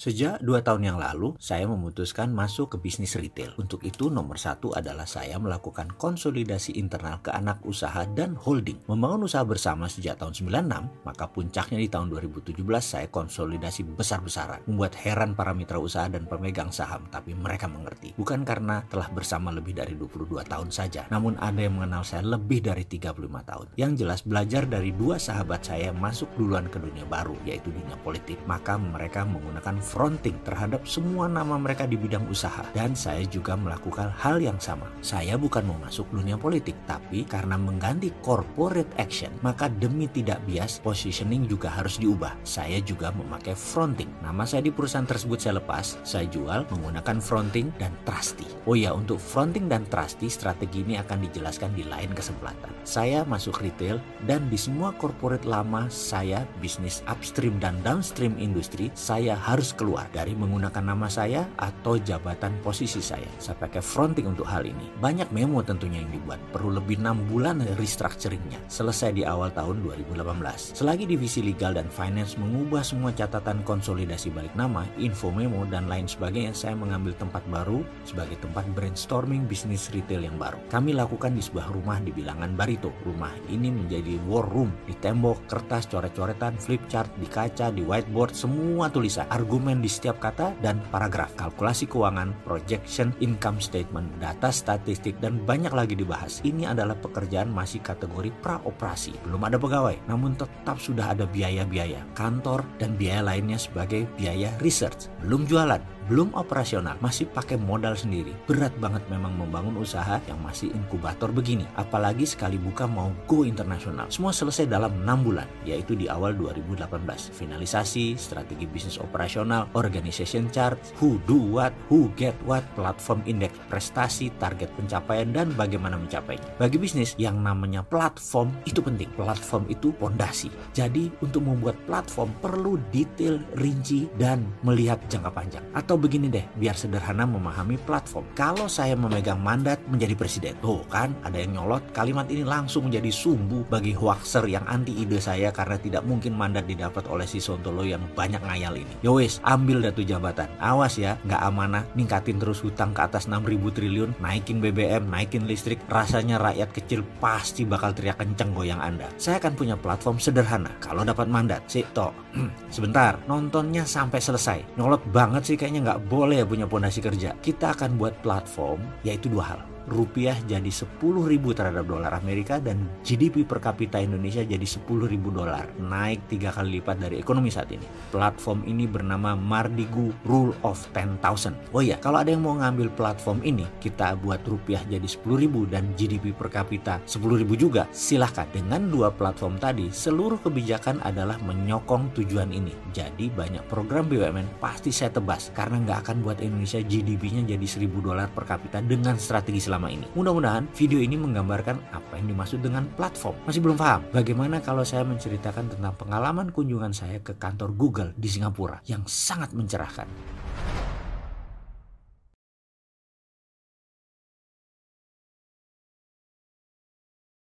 Sejak 2 tahun yang lalu, saya memutuskan masuk ke bisnis retail. Untuk itu, nomor satu adalah saya melakukan konsolidasi internal ke anak usaha dan holding. Membangun usaha bersama sejak tahun 96, maka puncaknya di tahun 2017 saya konsolidasi besar-besaran. Membuat heran para mitra usaha dan pemegang saham, tapi mereka mengerti. Bukan karena telah bersama lebih dari 22 tahun saja, namun ada yang mengenal saya lebih dari 35 tahun. Yang jelas belajar dari dua sahabat saya yang masuk duluan ke dunia baru, yaitu dunia politik. Maka mereka menggunakan fronting terhadap semua nama mereka di bidang usaha, dan saya juga melakukan hal yang sama. Saya bukan mau masuk dunia politik, tapi karena mengganti corporate action, maka demi tidak bias, positioning juga harus diubah. Saya juga memakai fronting. Nama saya di perusahaan tersebut saya lepas, saya jual menggunakan fronting dan trustee. Oh ya, untuk fronting dan trustee, strategi ini akan dijelaskan di lain kesempatan. Saya masuk retail, dan di semua corporate lama saya, bisnis upstream dan downstream industri, saya harus keluar dari menggunakan nama saya atau jabatan posisi saya. Saya pakai fronting untuk hal ini. Banyak memo tentunya yang dibuat, perlu lebih 6 bulan restructuringnya. Selesai di awal tahun 2018. Selagi divisi legal dan finance mengubah semua catatan konsolidasi balik nama, info memo dan lain sebagainya, saya mengambil tempat baru sebagai tempat brainstorming bisnis retail yang baru. Kami lakukan di sebuah rumah di Bilangan Barito. Rumah ini menjadi war room. Di tembok, kertas, coret-coretan, flip chart, di kaca, di whiteboard, semua tulisan, argumen di setiap kata dan paragraf, kalkulasi keuangan, projection, income statement, data statistik, dan banyak lagi dibahas. Ini adalah pekerjaan masih kategori praoperasi, belum ada pegawai, namun tetap sudah ada biaya-biaya kantor dan biaya lainnya sebagai biaya research. Belum jualan, belum operasional, masih pakai modal sendiri. Berat banget memang membangun usaha yang masih inkubator begini, apalagi sekali buka mau go internasional. Semua selesai dalam 6 bulan, yaitu di awal 2018. Finalisasi, strategi bisnis operasional, organization chart, who do what, who get what, platform indeks prestasi, target pencapaian, dan bagaimana mencapainya. Bagi bisnis, yang namanya platform itu penting. Platform itu pondasi. Jadi untuk membuat platform perlu detail, rinci, dan melihat jangka panjang. Atau begini deh, biar sederhana memahami platform. Kalau saya memegang mandat menjadi presiden, tuh kan ada yang nyolot, kalimat ini langsung menjadi sumbu bagi hoaxer yang anti ide saya karena tidak mungkin mandat didapat oleh si sontolo yang banyak ngayal ini. Yowes, ambil datu jabatan. Awas ya, nggak amanah, ningkatin terus hutang ke atas 6.000 triliun, naikin BBM, naikin listrik, rasanya rakyat kecil pasti bakal teriak kenceng goyang Anda. Saya akan punya platform sederhana. Kalau dapat mandat, sih toh, sebentar, nontonnya sampai selesai. Nyolot banget sih kayaknya, nggak boleh punya pondasi kerja. Kita akan buat platform, yaitu dua hal. Rupiah jadi 10.000 terhadap dolar Amerika, dan GDP per kapita Indonesia jadi 10.000 dolar. Naik 3 kali lipat dari ekonomi saat ini. Platform ini bernama Mardigu Rule of 10.000. Oh iya, kalau ada yang mau ngambil platform ini, kita buat rupiah jadi 10.000 dan GDP per kapita 10.000 juga. Silahkan. Dengan dua platform tadi, seluruh kebijakan adalah menyokong tujuan ini. Jadi banyak program BUMN pasti saya tebas, karena nggak akan buat Indonesia GDP-nya jadi 1.000 dolar per kapita dengan strategi selama ini. Mudah-mudahan video ini menggambarkan apa yang dimaksud dengan platform. Masih belum paham? Bagaimana kalau saya menceritakan tentang pengalaman kunjungan saya ke kantor Google di Singapura yang sangat mencerahkan?